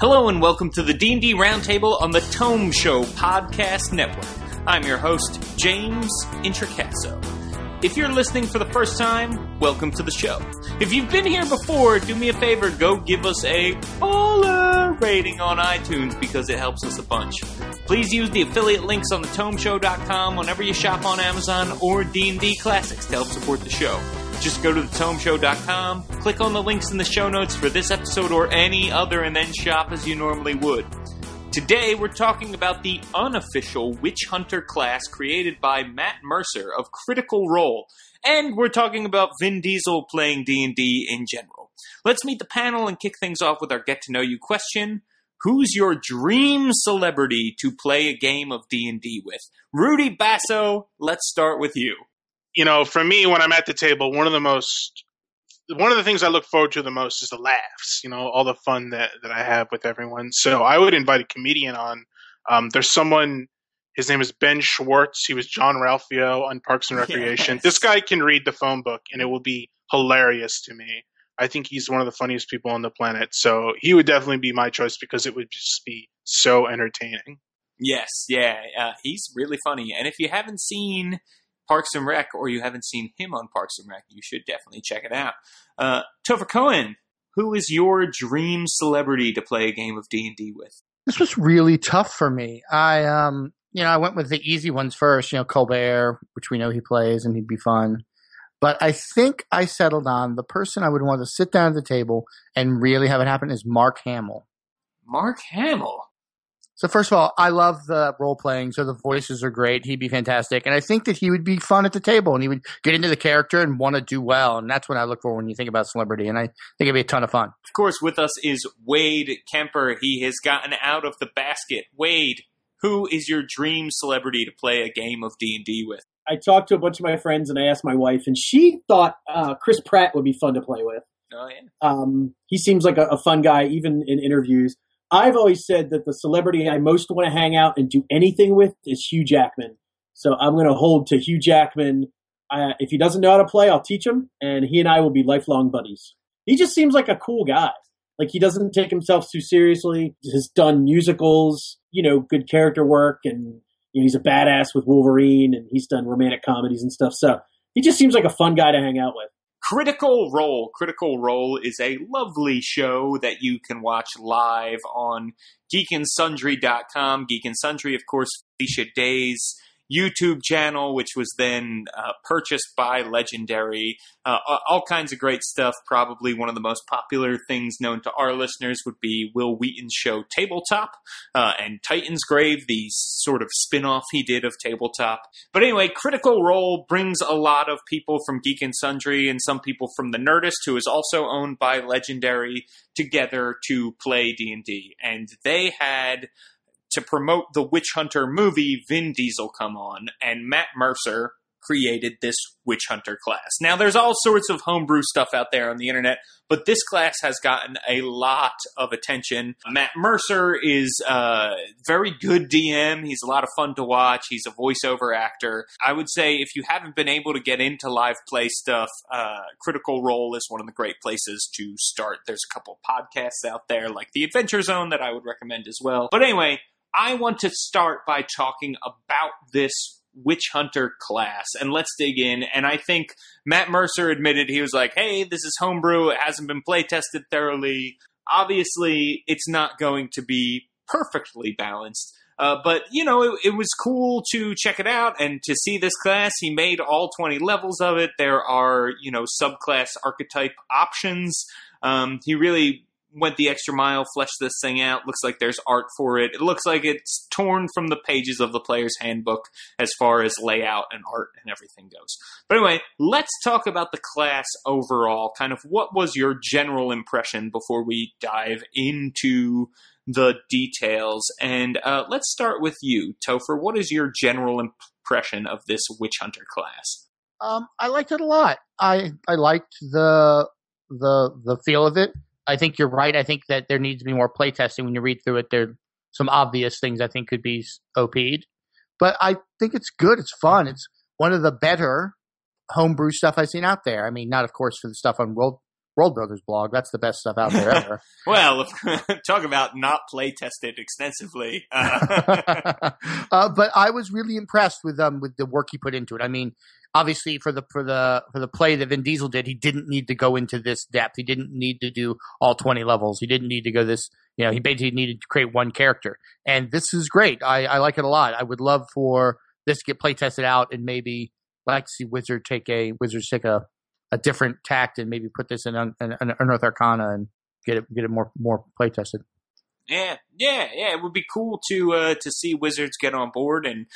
Hello and welcome to the D&D Roundtable on the Tome Show Podcast Network. I'm your host, James Introcaso. If you're listening for the first time, welcome to the show. If you've been here before, do me a favor, go give us a BOLA rating on iTunes because it helps us a bunch. Please use the affiliate links on thetomeshow.com whenever you shop on Amazon or D&D Classics to help support the show. Just go to thetomeshow.com, click on the links in the show notes for this episode or any other, and then shop as you normally would. Today, we're talking about the unofficial Witch Hunter class created by Matt Mercer of Critical Role, and we're talking about Vin Diesel playing D&D in general. Let's meet the panel and kick things off with our get-to-know-you question. Who's your dream celebrity to play a game of D&D with? Rudy Basso, let's start with you. You know, for me, when I'm at the table, one of the things I look forward to the most is the laughs, you know, all the fun that I have with everyone. So I would invite a comedian on. There's someone, his name is Ben Schwartz. He was John Ralphio on Parks and Recreation. Yes. This guy can read the phone book, and it will be hilarious to me. I think he's one of the funniest people on the planet. So he would definitely be my choice because it would just be so entertaining. Yes, yeah. He's really funny. And if you haven't seen Parks and Rec, or you haven't seen him on Parks and Rec, you should definitely check it out. Topher Cohen, who is your dream celebrity to play a game of D&D with? This was really tough for me. I went with the easy ones first, Colbert, which we know he plays and he'd be fun. But I think I settled on the person I would want to sit down at the table and really have it happen is Mark Hamill. Mark Hamill? So first of all, I love the role-playing, so the voices are great. He'd be fantastic. And I think that he would be fun at the table, and he would get into the character and want to do well. And that's what I look for when you think about celebrity, and I think it'd be a ton of fun. Of course, with us is Wade Kemper. He has gotten out of the basket. Wade, who is your dream celebrity to play a game of D&D with? I talked to a bunch of my friends, and I asked my wife, and she thought Chris Pratt would be fun to play with. Oh, yeah. He seems like a fun guy, even in interviews. I've always said that the celebrity I most want to hang out and do anything with is Hugh Jackman. So I'm going to hold to Hugh Jackman. If he doesn't know how to play, I'll teach him, and he and I will be lifelong buddies. He just seems like a cool guy. Like, he doesn't take himself too seriously. He's done musicals, good character work, and he's a badass with Wolverine, and he's done romantic comedies and stuff. So he just seems like a fun guy to hang out with. Critical Role. Critical Role is a lovely show that you can watch live on geekandsundry.com. Geek and Sundry, of course, Felicia Day's YouTube channel, which was then purchased by Legendary. All kinds of great stuff. Probably one of the most popular things known to our listeners would be Will Wheaton's show Tabletop and Titan's Grave, the sort of spin-off he did of Tabletop. But anyway, Critical Role brings a lot of people from Geek and Sundry and some people from The Nerdist, who is also owned by Legendary, together to play D&D. And they had, to promote the Witch Hunter movie, Vin Diesel come on, and Matt Mercer created this Witch Hunter class. Now, there's all sorts of homebrew stuff out there on the internet, but this class has gotten a lot of attention. Matt Mercer is a very good DM. He's a lot of fun to watch. He's a voiceover actor. I would say if you haven't been able to get into live play stuff, Critical Role is one of the great places to start. There's a couple podcasts out there like The Adventure Zone that I would recommend as well. But anyway, I want to start by talking about this Witch Hunter class, and let's dig in. And I think Matt Mercer admitted, he was like, hey, this is homebrew. It hasn't been play tested thoroughly. Obviously, it's not going to be perfectly balanced. But it was cool to check it out and to see this class. He made all 20 levels of it. There are, subclass archetype options. He really went the extra mile, fleshed this thing out. Looks like there's art for it. It looks like it's torn from the pages of the player's handbook as far as layout and art and everything goes. But anyway, let's talk about the class overall. Kind of what was your general impression before we dive into the details? And let's start with you, Topher. What is your general impression of this Witch Hunter class? I liked it a lot. I liked the feel of it. I think you're right. I think that there needs to be more playtesting. When you read through it, there are some obvious things I think could be OP'd. But I think it's good. It's fun. It's one of the better homebrew stuff I've seen out there. I mean, not, of course, for the stuff on World World Builders blog. That's the best stuff out there ever. Well, talk about not play tested extensively. But I was really impressed with the work he put into it. I mean, obviously for the play that Vin Diesel did, he didn't need to go into this depth. He didn't need to do all 20 levels. He didn't need to go this. You know, he basically needed to create one character, and this is great. I like it a lot. I would love for this to get play tested out, and maybe I'd like to see Wizards take a different tact and maybe put this in Unearth Arcana and get it more play tested. Yeah. It would be cool to see Wizards get on board and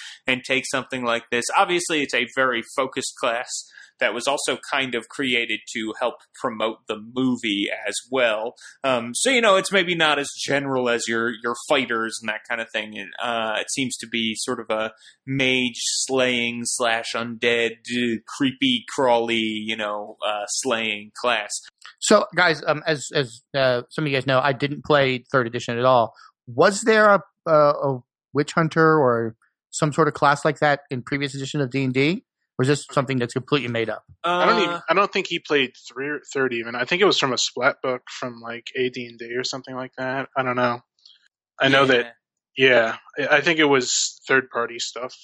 take something like this. Obviously, it's a very focused class that was also kind of created to help promote the movie as well. So, you know, it's maybe not as general as your fighters and that kind of thing. And, it seems to be sort of a mage slaying slash undead, creepy, crawly, slaying class. So, guys, as some of you guys know, I didn't play 3rd edition at all. Was there a Witch Hunter or some sort of class like that in previous edition of D&D? Or is this something that's completely made up? I don't think he played 3rd even. I think it was from a splat book from like AD&D or something like that. I don't know. I think it was third-party stuff.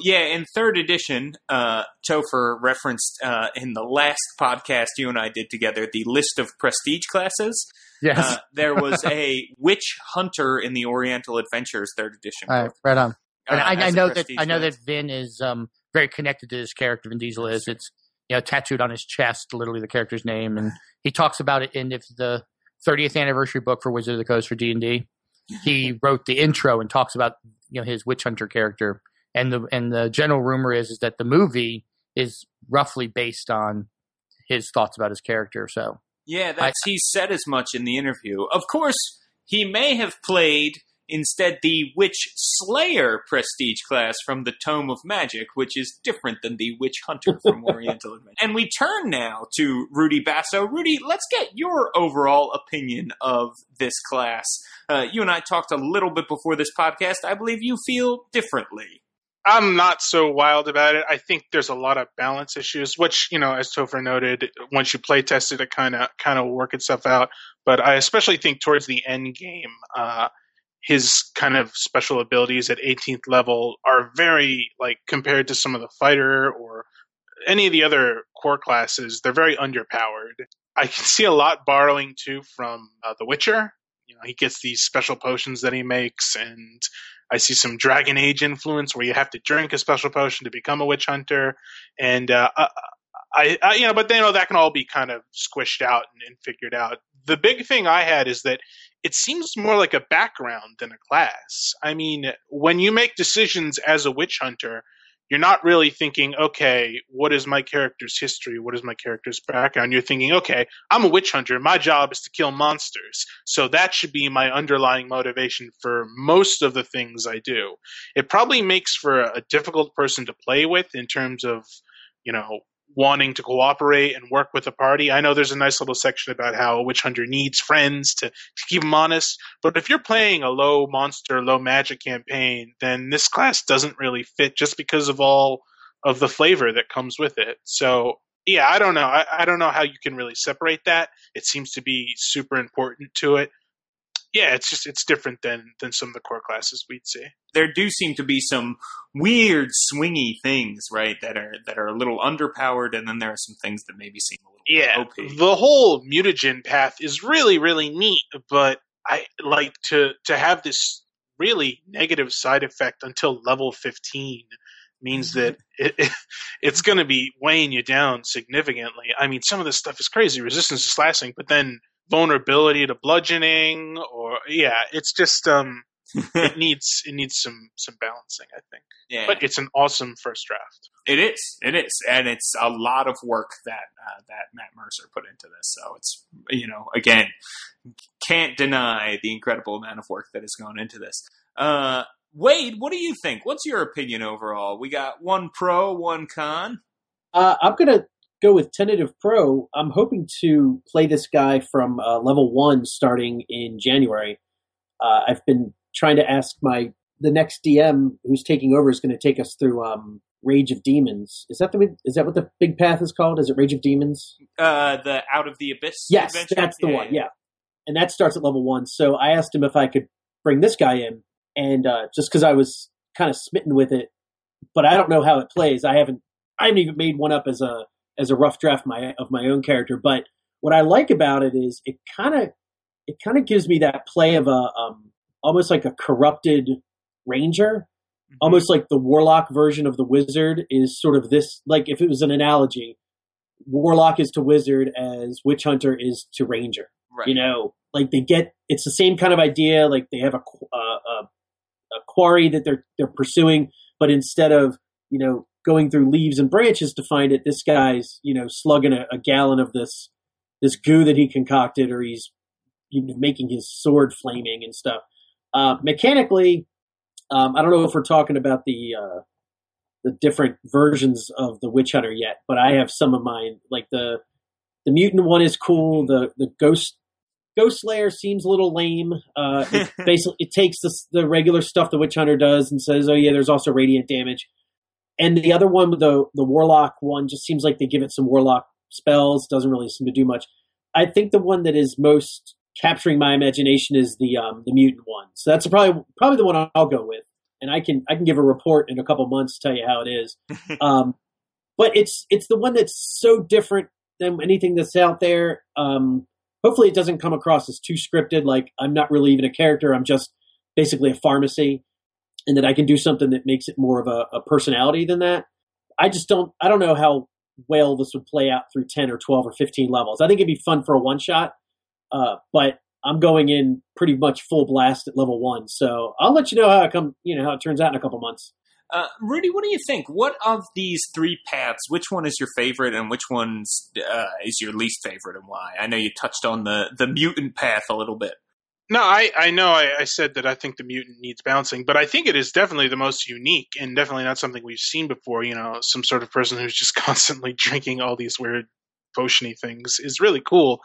Yeah, in 3rd edition, Topher referenced in the last podcast you and I did together the list of prestige classes. Yes. There was a Witch Hunter in the Oriental Adventures 3rd edition. All right, right on. I know that Vin is very connected to this character. Vin Diesel is. It's tattooed on his chest, literally the character's name, and he talks about it in the 30th anniversary book for Wizards of the Coast for D&D. He wrote the intro and talks about his Witch Hunter character. And the general rumor is that the movie is roughly based on his thoughts about his character. So yeah, he said as much in the interview. Of course, he may have played instead the Witch Slayer prestige class from The Tome of Magic, which is different than the Witch Hunter from Oriental Adventures. And we turn now to Rudy Basso. Rudy, let's get your overall opinion of this class. You and I talked a little bit before this podcast. I believe you feel differently. I'm not so wild about it. I think there's a lot of balance issues, which, as Topher noted, once you play test it, it kind of work itself out. But I especially think towards the end game, his kind of special abilities at 18th level are very, compared to some of the fighter or any of the other core classes, they're very underpowered. I can see a lot borrowing, too, from The Witcher. He gets these special potions that he makes, and I see some Dragon Age influence where you have to drink a special potion to become a witch hunter. And, that can all be kind of squished out and figured out. The big thing I had is that it seems more like a background than a class. I mean, when you make decisions as a witch hunter, you're not really thinking, okay, what is my character's history? What is my character's background? You're thinking, okay, I'm a witch hunter. My job is to kill monsters. So that should be my underlying motivation for most of the things I do. It probably makes for a difficult person to play with in terms of, wanting to cooperate and work with a party. I know there's a nice little section about how a witch hunter needs friends to keep them honest. But if you're playing a low monster, low magic campaign, then this class doesn't really fit just because of all of the flavor that comes with it. So, yeah, I don't know. I don't know how you can really separate that. It seems to be super important to it. Yeah, it's just different than some of the core classes we'd see. There do seem to be some weird swingy things, right, that are a little underpowered, and then there are some things that maybe seem a little OP. The whole mutagen path is really, really neat, but I like to have this really negative side effect until level 15 means that it's going to be weighing you down significantly. I mean, some of this stuff is crazy. Resistance to slashing, but then vulnerability to bludgeoning, it's just it needs some balancing, I think. Yeah. But it's an awesome first draft. It is, and it's a lot of work that Matt Mercer put into this. So it's again, can't deny the incredible amount of work that has gone into this. Wade, what do you think? What's your opinion overall? We got one pro, one con. I'm gonna go with tentative pro. I'm hoping to play this guy from level 1 starting in January. I've been trying to ask the next DM who's taking over is going to take us through Rage of Demons. Is that what the big path is called? Is it Rage of Demons? The Out of the Abyss. Yes, adventure? That's the one. Yeah, and that starts at level 1. So I asked him if I could bring this guy in, and just because I was kind of smitten with it, but I don't know how it plays. I haven't even made one up as a rough draft of my own character. But what I like about it is it kind of gives me that play of a almost like a corrupted ranger. Almost like the warlock version of the wizard is sort of this, like if it was an analogy, warlock is to wizard as witch hunter is to ranger. Right. You know, like it's the same kind of idea. Like they have a quarry that they're pursuing, but instead of, you know, going through leaves and branches to find it, this guy's, you know, slugging a gallon of this goo that he concocted, or he's, you know, making his sword flaming and stuff. Mechanically. I don't know if we're talking about the different versions of the Witch Hunter yet, but I have some of mine. Like the mutant one is cool. The ghost Slayer seems a little lame. It takes the regular stuff the Witch Hunter does and says, oh yeah, there's also radiant damage. And the other one, the warlock one, just seems like they give it some warlock spells. Doesn't really seem to do much. I think the one that is most capturing my imagination is the mutant one. So that's probably the one I'll go with, and I can give a report in a couple months to tell you how it is. But it's the one that's so different than anything that's out there. Hopefully it doesn't come across as too scripted. Like I'm not really even a character. I'm just basically a pharmacy, and that I can do something that makes it more of a personality than that. I don't know how well this would play out through 10 or 12 or 15 levels. I think it'd be fun for a one shot. But I'm going in pretty much full blast at level 1, so I'll let you know how it turns out in a couple months. Rudy, what do you think? What of these three paths? Which one is your favorite, and which one's is your least favorite, and why? I know you touched on the mutant path a little bit. No, I know I said that I think the mutant needs bouncing, but I think it is definitely the most unique and definitely not something we've seen before. You know, some sort of person who's just constantly drinking all these weird potion-y things is really cool.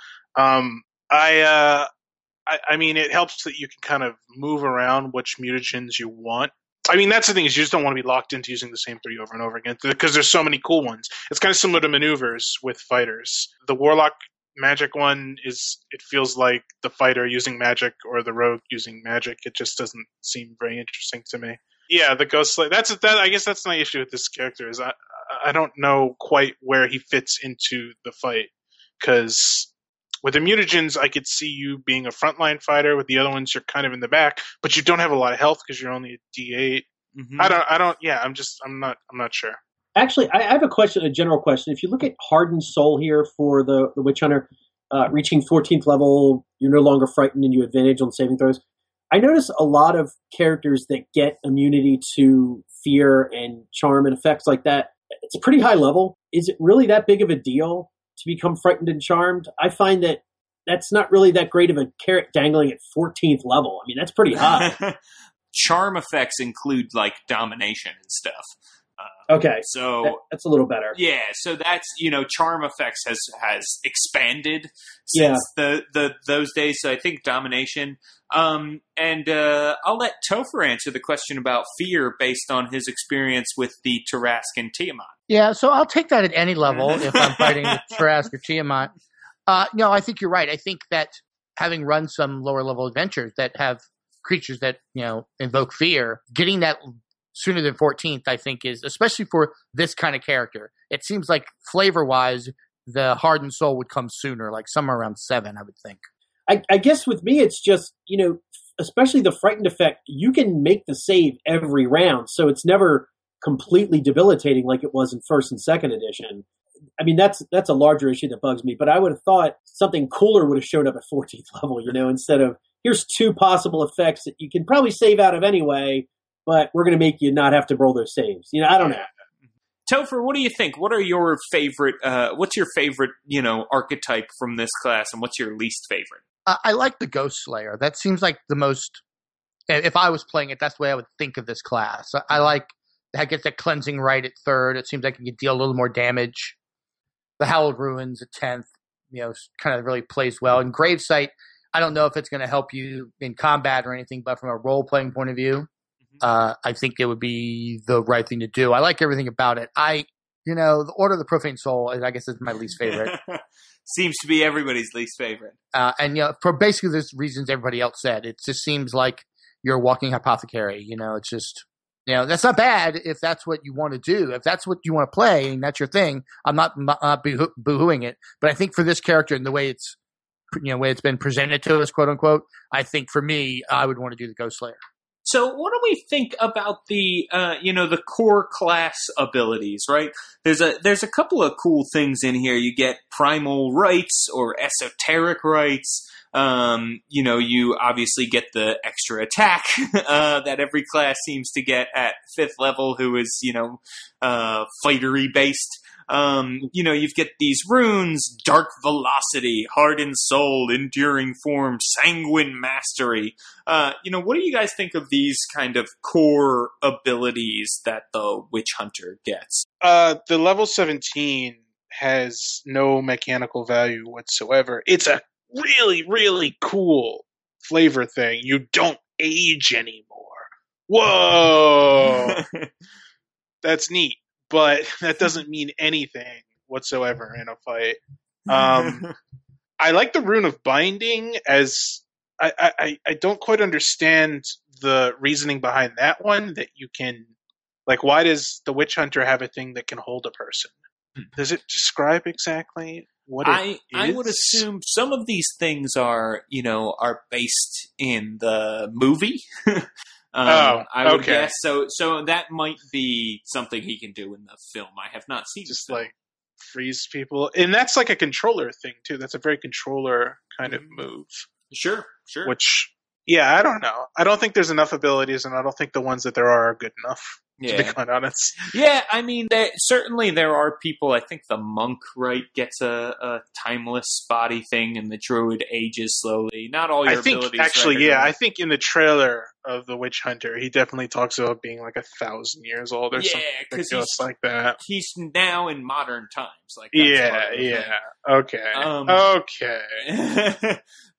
I mean, it helps that you can kind of move around which mutagens you want. I mean, that's the thing, is you just don't want to be locked into using the same three over and over again, because there's so many cool ones. It's kind of similar to maneuvers with fighters. The warlock magic one it feels like the fighter using magic or the rogue using magic. It just doesn't seem very interesting to me. Yeah, the ghost slayer. I guess that's my issue with this character, is I don't know quite where he fits into the fight, because with the mutagens, I could see you being a frontline fighter. With the other ones, you're kind of in the back, but you don't have a lot of health because you're only a D8. Mm-hmm. I'm not sure. Actually, I have a general question. If you look at Hardened Soul here for the Witch Hunter, reaching 14th level, you're no longer frightened and you advantage on saving throws. I notice a lot of characters that get immunity to fear and charm and effects like that. It's a pretty high level. Is it really that big of a deal to become frightened and charmed? I find that that's not really that great of a carrot dangling at 14th level. I mean, that's pretty high. Charm effects include like domination and stuff. Okay. So that's a little better. Yeah. So that's, you know, charm effects has expanded since those days. So I think domination, I'll let Topher answer the question about fear based on his experience with the Tarrasque and Tiamat. Yeah. So I'll take that at any level if I'm fighting the Tarrasque or Tiamat. No, I think you're right. I think that having run some lower level adventures that have creatures that, you know, invoke fear, getting that sooner than 14th, I think, is, especially for this kind of character, it seems like flavor-wise, the Hardened Soul would come sooner, like somewhere around 7, I would think. I guess with me, it's just, you know, especially the frightened effect, you can make the save every round, so it's never completely debilitating like it was in first and second edition. I mean, that's a larger issue that bugs me, but I would have thought something cooler would have showed up at 14th level, you know, instead of, here's 2 possible effects that you can probably save out of anyway, but we're going to make you not have to roll those saves. You know, I don't know. Topher, what do you think? What are your favorite, what's your favorite, you know, archetype from this class, and what's your least favorite? I like the Ghost Slayer. That seems like the most, if I was playing it, that's the way I would think of this class. I like, I get that cleansing right at 3rd. It seems like you can deal a little more damage. The Hallowed Ruins at 10th, you know, kind of really plays well. And Gravesite, I don't know if it's going to help you in combat or anything, but from a role-playing point of view, I think it would be the right thing to do. I like everything about it. The Order of the Profane Soul, I guess, is my least favorite. Seems to be everybody's least favorite. For basically the reasons everybody else said. It just seems like you're a walking apothecary. It's just, that's not bad if that's what you want to do. If that's what you want to play and that's your thing, I'm not boo-hooing it. But I think for this character and the way it's, way it's been presented to us, quote unquote, I think for me, I would want to do the Ghost Slayer. So what do we think about the, the core class abilities, right? There's a couple of cool things in here. You get primal rites or esoteric rites. You obviously get the extra attack that every class seems to get at 5th level, who is, fightery based. You get these runes: dark velocity, hardened soul, enduring form, sanguine mastery. What do you guys think of these kind of core abilities that the Witch Hunter gets? The level 17 has no mechanical value whatsoever. It's a really, really cool flavor thing. You don't age anymore. Whoa! That's neat. But that doesn't mean anything whatsoever in a fight. I like the Rune of Binding, as I don't quite understand the reasoning behind that one, that you can, why does the Witch Hunter have a thing that can hold a person? Does it describe exactly what it is? I would assume some of these things are based in the movie. I would guess. So that might be something he can do in the film. I have not seen it. Just freeze people. And that's a controller thing too. That's a very controller kind of move. Sure. Which, I don't know. I don't think there's enough abilities, and I don't think the ones that there are good enough. Yeah. To be quite honest. Yeah, certainly there are people. I think the monk, right, gets a timeless body thing, and the druid ages slowly. Not all your abilities. Actually, I think in the trailer of the Witch Hunter, he definitely talks about being 1,000 years old or something. Yeah, because he's like that. He's now in modern times. Okay. Okay.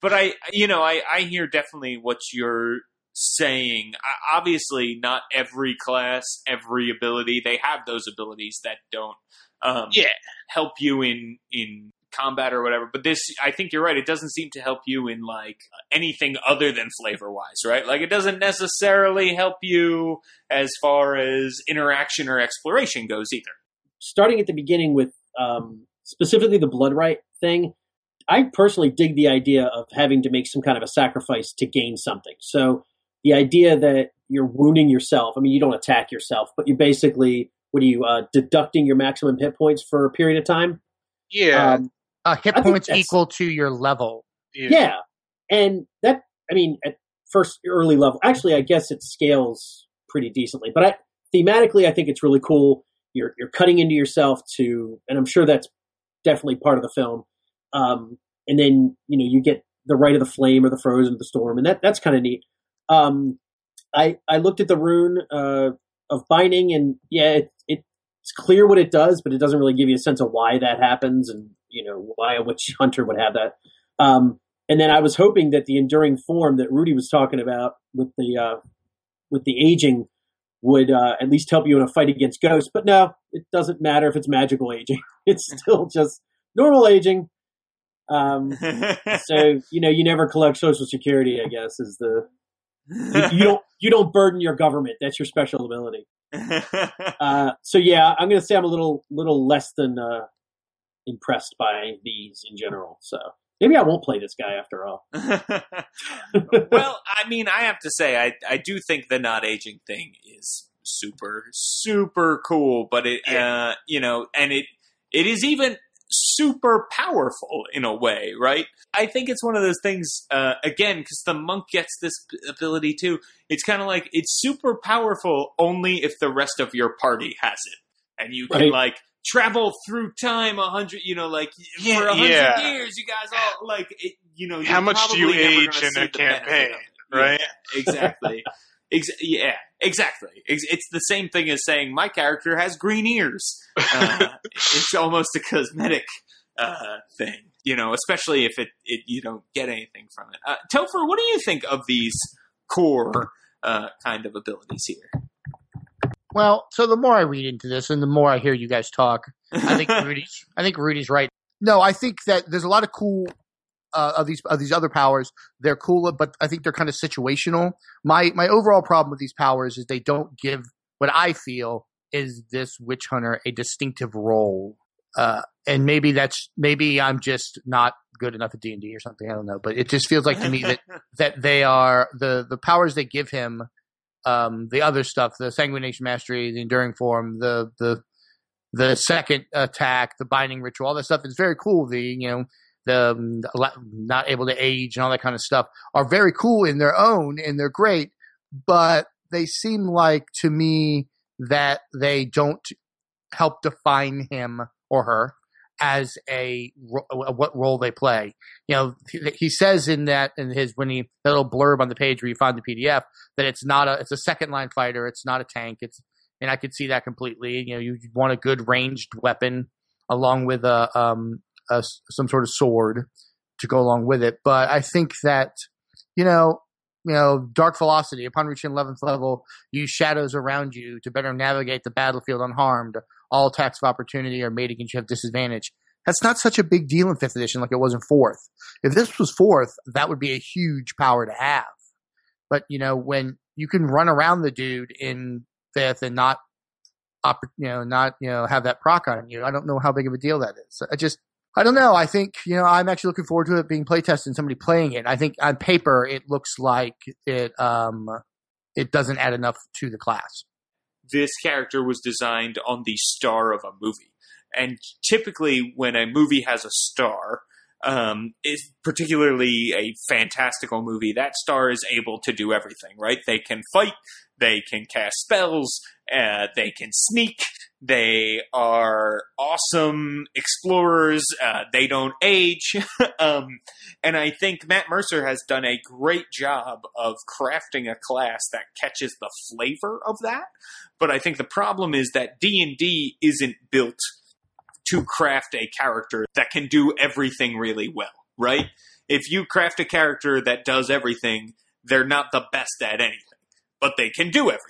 But I hear definitely what you're saying. Obviously not every class, every ability, they have those abilities that don't help you in combat or whatever, but this, I think you're right, it doesn't seem to help you in anything other than flavor wise, right? It doesn't necessarily help you as far as interaction or exploration goes either. Starting at the beginning with specifically the blood rite thing, I personally dig the idea of having to make some kind of a sacrifice to gain something. So the idea that you're wounding yourself, you don't attack yourself, but you basically, deducting your maximum hit points for a period of time? Yeah. Hit points equal to your level. Yeah. And that, at first early level, actually, I guess it scales pretty decently. But thematically, I think it's really cool. You're cutting into yourself to, and I'm sure that's definitely part of the film. And then, you get the right of the flame or the frozen of the storm. And that's kind of neat. I looked at the rune of binding, and it's clear what it does, but it doesn't really give you a sense of why that happens and, why a Witch Hunter would have that. And then I was hoping that the enduring form that Rudy was talking about with the aging would at least help you in a fight against ghosts. But no, it doesn't matter if it's magical aging. It's still just normal aging. You never collect Social Security, I guess, is you don't burden your government. That's your special ability. I'm going to say I'm a little less than impressed by these in general. So maybe I won't play this guy after all. Well, I have to say, I do think the not aging thing is super, super cool, but it, and it is even super powerful in a way, right? I think it's one of those things, again, because the monk gets this ability too. It's kind of it's super powerful only if the rest of your party has it. And you can, travel through time 100, for 100 years, you guys all, how much do you age in a campaign, right? Yeah, exactly. Exactly. It's the same thing as saying my character has green ears. It's almost a cosmetic thing, especially if it you don't get anything from it. Topher, what do you think of these core kind of abilities here. Well, so the more I read into this and the more I hear you guys talk, I think Rudy's right. No, I think that there's a lot of cool of these other powers. They're cool, but I think they're kind of situational. My overall problem with these powers is they don't give what I feel is this witch hunter a distinctive role. And maybe I'm just not good enough at D&D or something. I don't know, but it just feels like to me that they are the powers they give him. The other stuff, the Sanguination Mastery, the Enduring Form, the second attack, the Binding Ritual, all that stuff is very cool. The not able to age and all that kind of stuff are very cool in their own, and they're great, but they seem like to me that they don't help define him or her as what role they play. You know, he says in his that little blurb on the page where you find the PDF that it's a second line fighter, it's not a tank. And I could see that completely. You know, you want a good ranged weapon along with some sort of sword to go along with it. But I think that, dark velocity. Upon reaching 11th level, use shadows around you to better navigate the battlefield unharmed. All attacks of opportunity are made against you have disadvantage. That's not such a big deal in 5th edition like it was in 4th. If this was 4th, that would be a huge power to have. But, when you can run around the dude in 5th and not have that proc on you, I don't know how big of a deal that is. I don't know. I think, I'm actually looking forward to it being playtested and somebody playing it. I think on paper, it looks like it doesn't add enough to the class. This character was designed on the star of a movie. And typically when a movie has a star, particularly a fantastical movie, that star is able to do everything, right? They can fight, they can cast spells, they can sneak, they are awesome explorers, they don't age. And I think Matt Mercer has done a great job of crafting a class that catches the flavor of that. But I think the problem is that D&D isn't built to craft a character that can do everything really well, right? If you craft a character that does everything, they're not the best at anything, but they can do everything.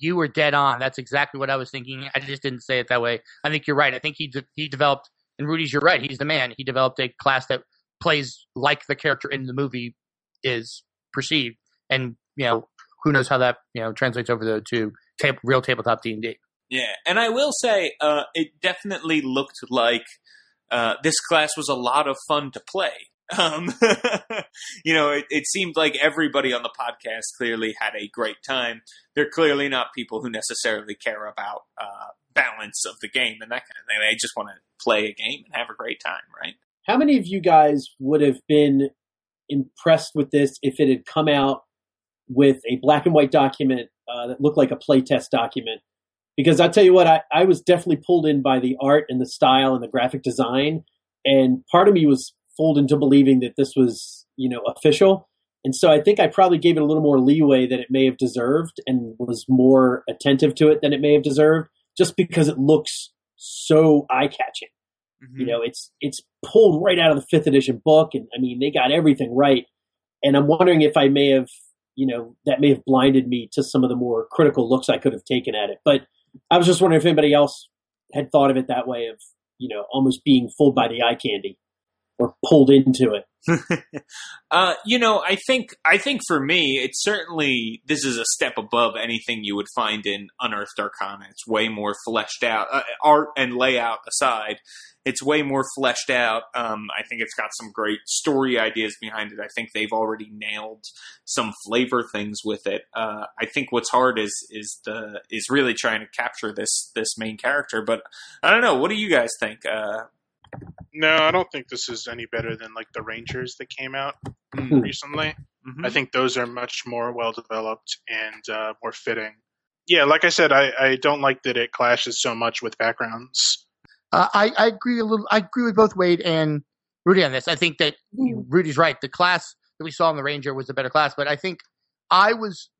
You were dead on. That's exactly what I was thinking. I just didn't say it that way. I think you're right. I think he developed, and Rudy's, you're right, he's the man. He developed a class that plays like the character in the movie is perceived. And, who knows how that, translates over to real tabletop D&D. Yeah, and I will say it definitely looked like this class was a lot of fun to play. It seemed like everybody on the podcast clearly had a great time. They're clearly not people who necessarily care about balance of the game and that kind of thing. They just want to play a game and have a great time, right? How many of you guys would have been impressed with this if it had come out with a black and white document that looked like a playtest document? Because I'll tell you what, I was definitely pulled in by the art and the style and the graphic design. And part of me was fooled into believing that this was, official. And so I think I probably gave it a little more leeway than it may have deserved and was more attentive to it than it may have deserved just because it looks so eye-catching. Mm-hmm. It's pulled right out of the 5th edition book. And I mean, they got everything right. And I'm wondering if I may have, that may have blinded me to some of the more critical looks I could have taken at it. But I was just wondering if anybody else had thought of it that way of, almost being fooled by the eye candy or pulled into it. I think for me, it's certainly, this is a step above anything you would find in Unearthed Arcana. It's way more fleshed out. Art and layout aside, it's way more fleshed out. I think it's got some great story ideas behind it. I think they've already nailed some flavor things with it. I think what's hard is really trying to capture this main character. But I don't know. What do you guys think? No, I don't think this is any better than like the Rangers that came out recently. Mm-hmm. I think those are much more well developed and more fitting. Yeah, like I said, I don't like that it clashes so much with backgrounds. I agree a little. I agree with both Wade and Rudy on this. I think that Rudy's right. The class that we saw in the Ranger was the better class, but I think I was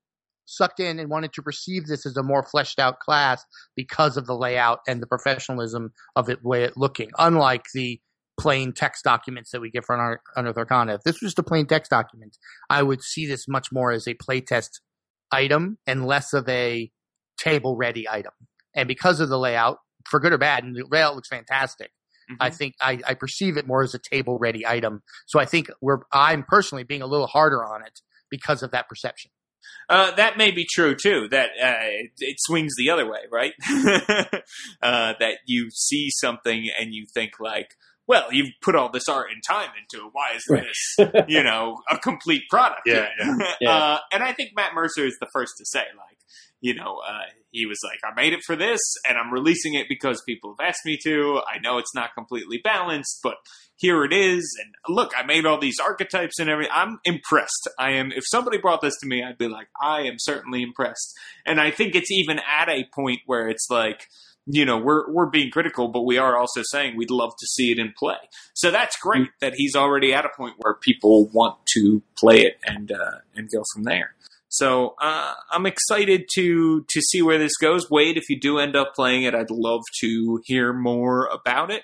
sucked in and wanted to perceive this as a more fleshed out class because of the layout and the professionalism of it, way it looking. Unlike the plain text documents that we get from Unearthed Arcana, if this was just a plain text document, I would see this much more as a playtest item and less of a table-ready item. And because of the layout, for good or bad, and the layout looks fantastic, mm-hmm. I think I perceive it more as a table-ready item. So I think I'm personally being a little harder on it because of that perception. That may be true, too, that it swings the other way, right? That you see something and you think, like, well, you've put all this art and time into it. Why isn't this, a complete product? Yeah. And I think Matt Mercer is the first to say, like, he was like, I made it for this, and I'm releasing it because people have asked me to. I know it's not completely balanced, but here it is. And look, I made all these archetypes and everything. I'm impressed. If somebody brought this to me, I'd be like, I am certainly impressed. And I think it's even at a point where it's like, we're being critical, but we are also saying we'd love to see it in play. So that's great that he's already at a point where people want to play it and go from there. So I'm excited to see where this goes. Wade, if you do end up playing it, I'd love to hear more about it.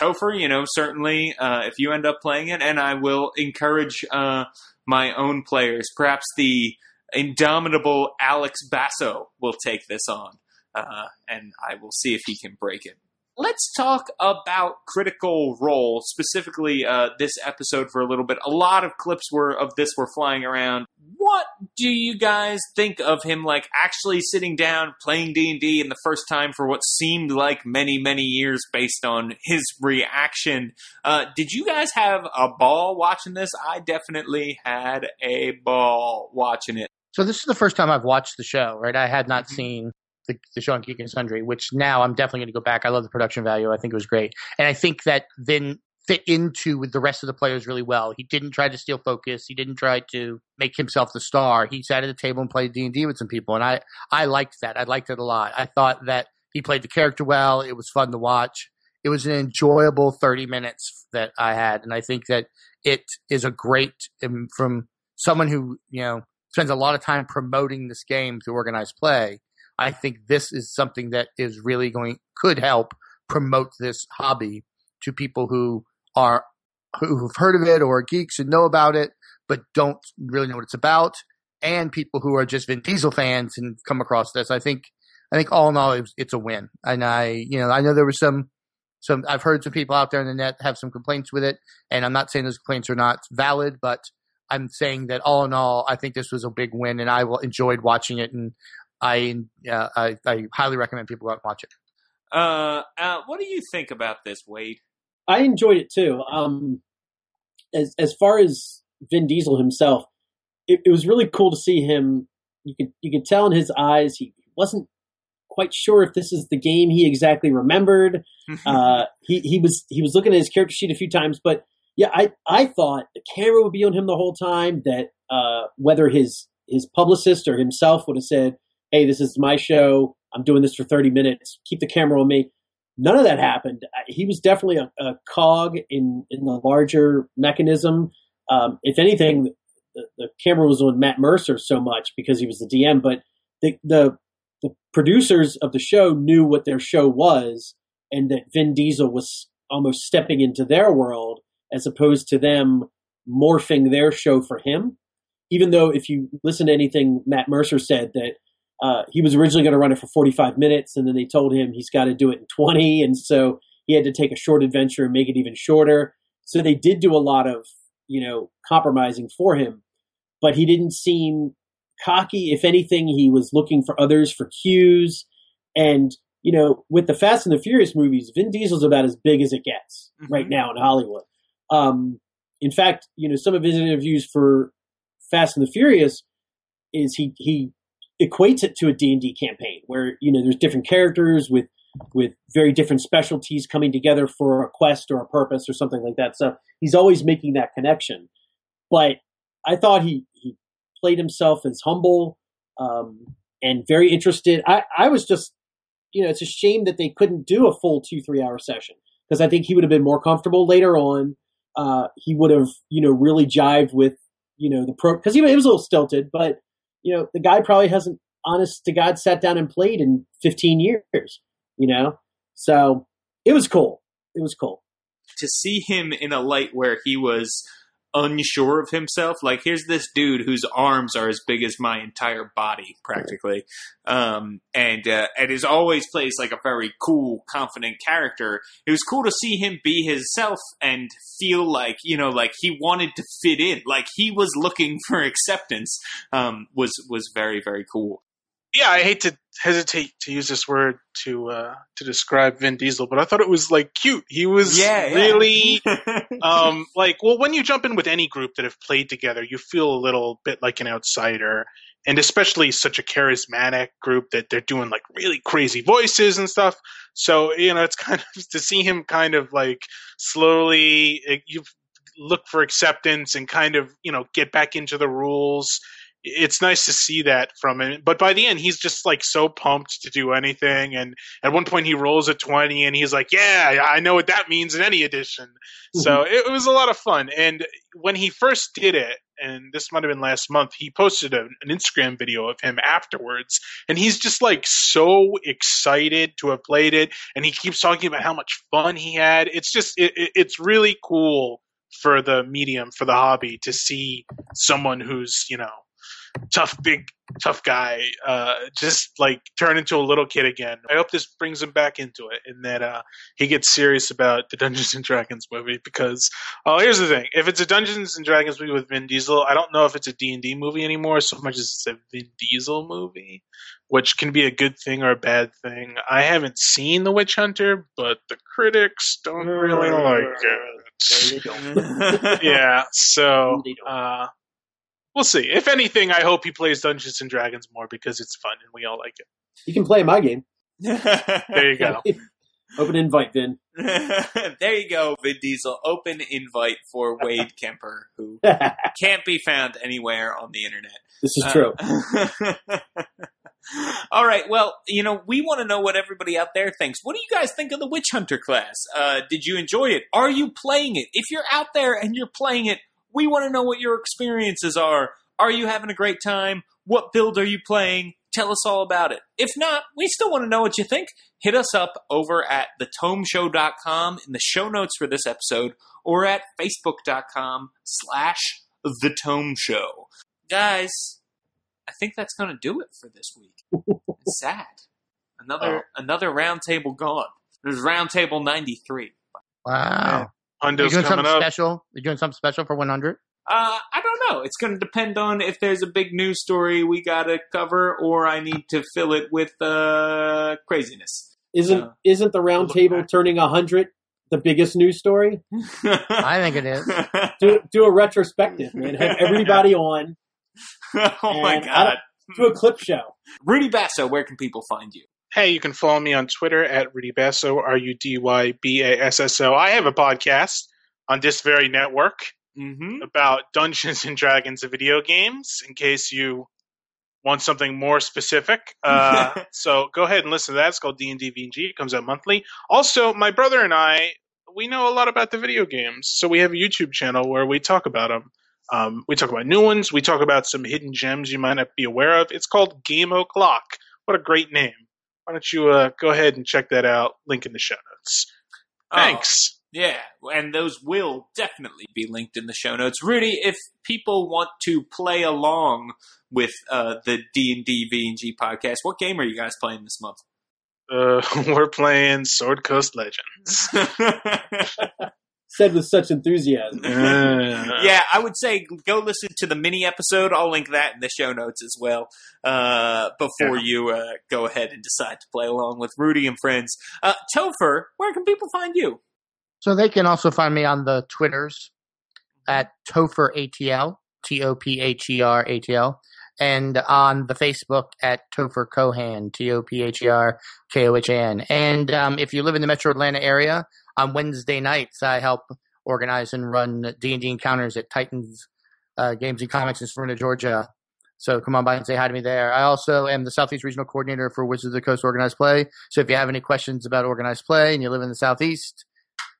Topher, certainly if you end up playing it, and I will encourage my own players. Perhaps the indomitable Alex Basso will take this on, and I will see if he can break it. Let's talk about Critical Role, specifically this episode for a little bit. A lot of clips of this were flying around. What do you guys think of him, like, actually sitting down, playing D&D in the first time for what seemed like many, many years based on his reaction? Did you guys have a ball watching this? I definitely had a ball watching it. So this is the first time I've watched the show, right? I had not seen the show on Geek and Sundry, which now I'm definitely going to go back. I love the production value. I think it was great. And I think that Vin fit into with the rest of the players really well. He didn't try to steal focus. He didn't try to make himself the star. He sat at a table and played D&D with some people. And I liked that. I liked it a lot. I thought that he played the character well. It was fun to watch. It was an enjoyable 30 minutes that I had. And I think that it is a great, from someone who, spends a lot of time promoting this game through organized play, I think this is something that is really could help promote this hobby to people who've heard of it or are geeks and know about it, but don't really know what it's about, and people who are just Vin Diesel fans and come across this. I think all in all, it's a win. And I know there was some I've heard some people out there on the net have some complaints with it, and I'm not saying those complaints are not valid, but I'm saying that all in all, I think this was a big win, and I enjoyed watching it, and I highly recommend people go out and watch it. What do you think about this, Wade? I enjoyed it too. As far as Vin Diesel himself, it was really cool to see him. You could tell in his eyes he wasn't quite sure if this is the game he exactly remembered. He was looking at his character sheet a few times, but yeah, I thought the camera would be on him the whole time. That whether his publicist or himself would have said, hey, this is my show. I'm doing this for 30 minutes. Keep the camera on me. None of that happened. He was definitely a cog in the larger mechanism. If anything, the camera was on Matt Mercer so much because he was the DM, but the producers of the show knew what their show was, and that Vin Diesel was almost stepping into their world as opposed to them morphing their show for him. Even though if you listen to anything Matt Mercer said, that he was originally going to run it for 45 minutes, and then they told him he's got to do it in 20, and so he had to take a short adventure and make it even shorter. So they did do a lot of, compromising for him, but he didn't seem cocky. If anything, he was looking for others for cues, and, with the Fast and the Furious movies, Vin Diesel's about as big as it gets right now in Hollywood. In fact, some of his interviews for Fast and the Furious is he equates it to a D&D campaign where, there's different characters with very different specialties coming together for a quest or a purpose or something like that. So he's always making that connection. But I thought he played himself as humble and very interested. I was just, it's a shame that they couldn't do a full 2-3 hour session, because I think he would have been more comfortable later on. He would have, really jived with, the pro, because it was a little stilted, but the guy probably hasn't, honest to God, sat down and played in 15 years, So it was cool. To see him in a light where he was unsure of himself. Like, here's this dude whose arms are as big as my entire body, practically. And has always plays like a very cool, confident character. It was cool to see him be himself and feel like, you know, like he wanted to fit in. Like, he was looking for acceptance, was very, very cool. Yeah, I hate to hesitate to use this word to describe Vin Diesel, but I thought it was like cute. He was really when you jump in with any group that have played together, you feel a little bit like an outsider, and especially such a charismatic group that they're doing like really crazy voices and stuff. So, you know, it's kind of to see him kind of like slowly you look for acceptance and kind of, you know, get back into the rules. It's nice to see that from him. But by the end, he's just like so pumped to do anything. And at one point he rolls a 20 and he's like, yeah, I know what that means in any edition. Mm-hmm. So it was a lot of fun. And when he first did it, and this might've been last month, he posted an Instagram video of him afterwards. And he's just like so excited to have played it. And he keeps talking about how much fun he had. It's just, it's really cool for the medium, for the hobby to see someone who's, you know, tough guy just like turn into a little kid again. I hope this brings him back into it, and that he gets serious about the Dungeons and Dragons movie, because here's the thing. If it's a Dungeons and Dragons movie with Vin Diesel, I don't know if it's a D&D movie anymore so much as it's a Vin Diesel movie, which can be a good thing or a bad thing. I haven't seen The Witch Hunter, but the critics don't really like it. Yeah, so we'll see. If anything, I hope he plays Dungeons and Dragons more, because it's fun and we all like it. You can play my game. There you go. Open invite, Vin. There you go, Vin Diesel. Open invite for Wade Kemper, who can't be found anywhere on the internet. This is true. All right. Well, you know, we want to know what everybody out there thinks. What do you guys think of the Witch Hunter class? Did you enjoy it? Are you playing it? If you're out there and you're playing it, we want to know what your experiences are. Are you having a great time? What build are you playing? Tell us all about it. If not, we still want to know what you think. Hit us up over at thetomeshow.com in the show notes for this episode, or at facebook.com/thetomeshow. Guys, I think that's going to do it for this week. It's sad. Another roundtable gone. There's roundtable 93. Wow. Yeah. Are you doing something special? You're doing something special for 100? I don't know. It's going to depend on if there's a big news story we got to cover, or I need to fill it with craziness. Isn't the roundtable turning 100 the biggest news story? I think it is. Do a retrospective, man. Have everybody on. Oh my God. Do a clip show. Rudy Basso, where can people find you? Hey, you can follow me on Twitter at Rudy Basso, RudyBasso. I have a podcast on this very network about Dungeons and Dragons and video games, in case you want something more specific. So go ahead and listen to that. It's called D&D V&G. It comes out monthly. Also, my brother and I, we know a lot about the video games. So we have a YouTube channel where we talk about them. We talk about new ones. We talk about some hidden gems you might not be aware of. It's called Game O'Clock. What a great name. Why don't you go ahead and check that out? Link in the show notes. Thanks. Oh, yeah, and those will definitely be linked in the show notes. Rudy, if people want to play along with the D&D V&G podcast, what game are you guys playing this month? We're playing Sword Coast Legends. Said with such enthusiasm. Yeah, I would say go listen to the mini episode. I'll link that in the show notes as well before you go ahead and decide to play along with Rudy and friends. Topher, where can people find you? So they can also find me on the Twitters at TopherATL, TOPHERATL, and on the Facebook at Topher Cohen, TOPHERKOHAN. And if you live in the metro Atlanta area, on Wednesday nights, I help organize and run D&D encounters at Titan's Games and Comics in Smyrna, Georgia. So come on by and say hi to me there. I also am the Southeast Regional Coordinator for Wizards of the Coast Organized Play. So if you have any questions about organized play and you live in the Southeast,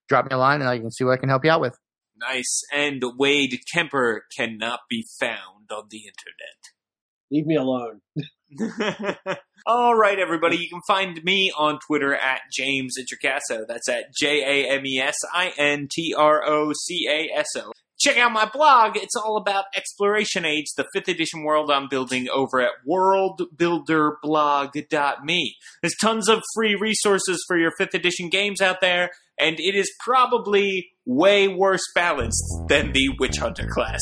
drop me a line and I can see what I can help you out with. Nice. And Wade Kemper cannot be found on the internet. Leave me alone. All right, everybody. You can find me on Twitter at James Introcaso. That's at JAMESINTROCASO. Check out my blog. It's all about Exploration Age, the 5th edition world I'm building over at worldbuilderblog.me. There's tons of free resources for your 5th edition games out there, and it is probably way worse balanced than the Witch Hunter class.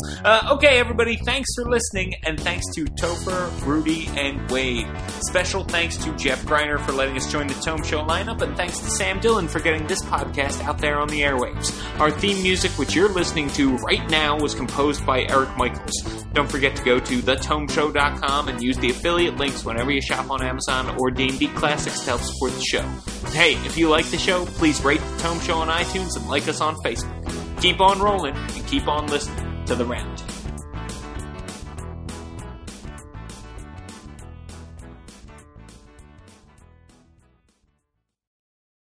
Okay, everybody, thanks for listening, and thanks to Topher, Rudy, and Wade. Special thanks to Jeff Greiner for letting us join the Tome Show lineup, and thanks to Sam Dillon for getting this podcast out there on the airwaves. Our theme music, which you're listening to right now, was composed by Eric Michaels. Don't forget to go to thetomeshow.com and use the affiliate links whenever you shop on Amazon or D&D Classics to help support the show. Hey, if you like the show, please rate The Tome Show on iTunes and like us on Facebook. Keep on rolling and keep on listening to The Round.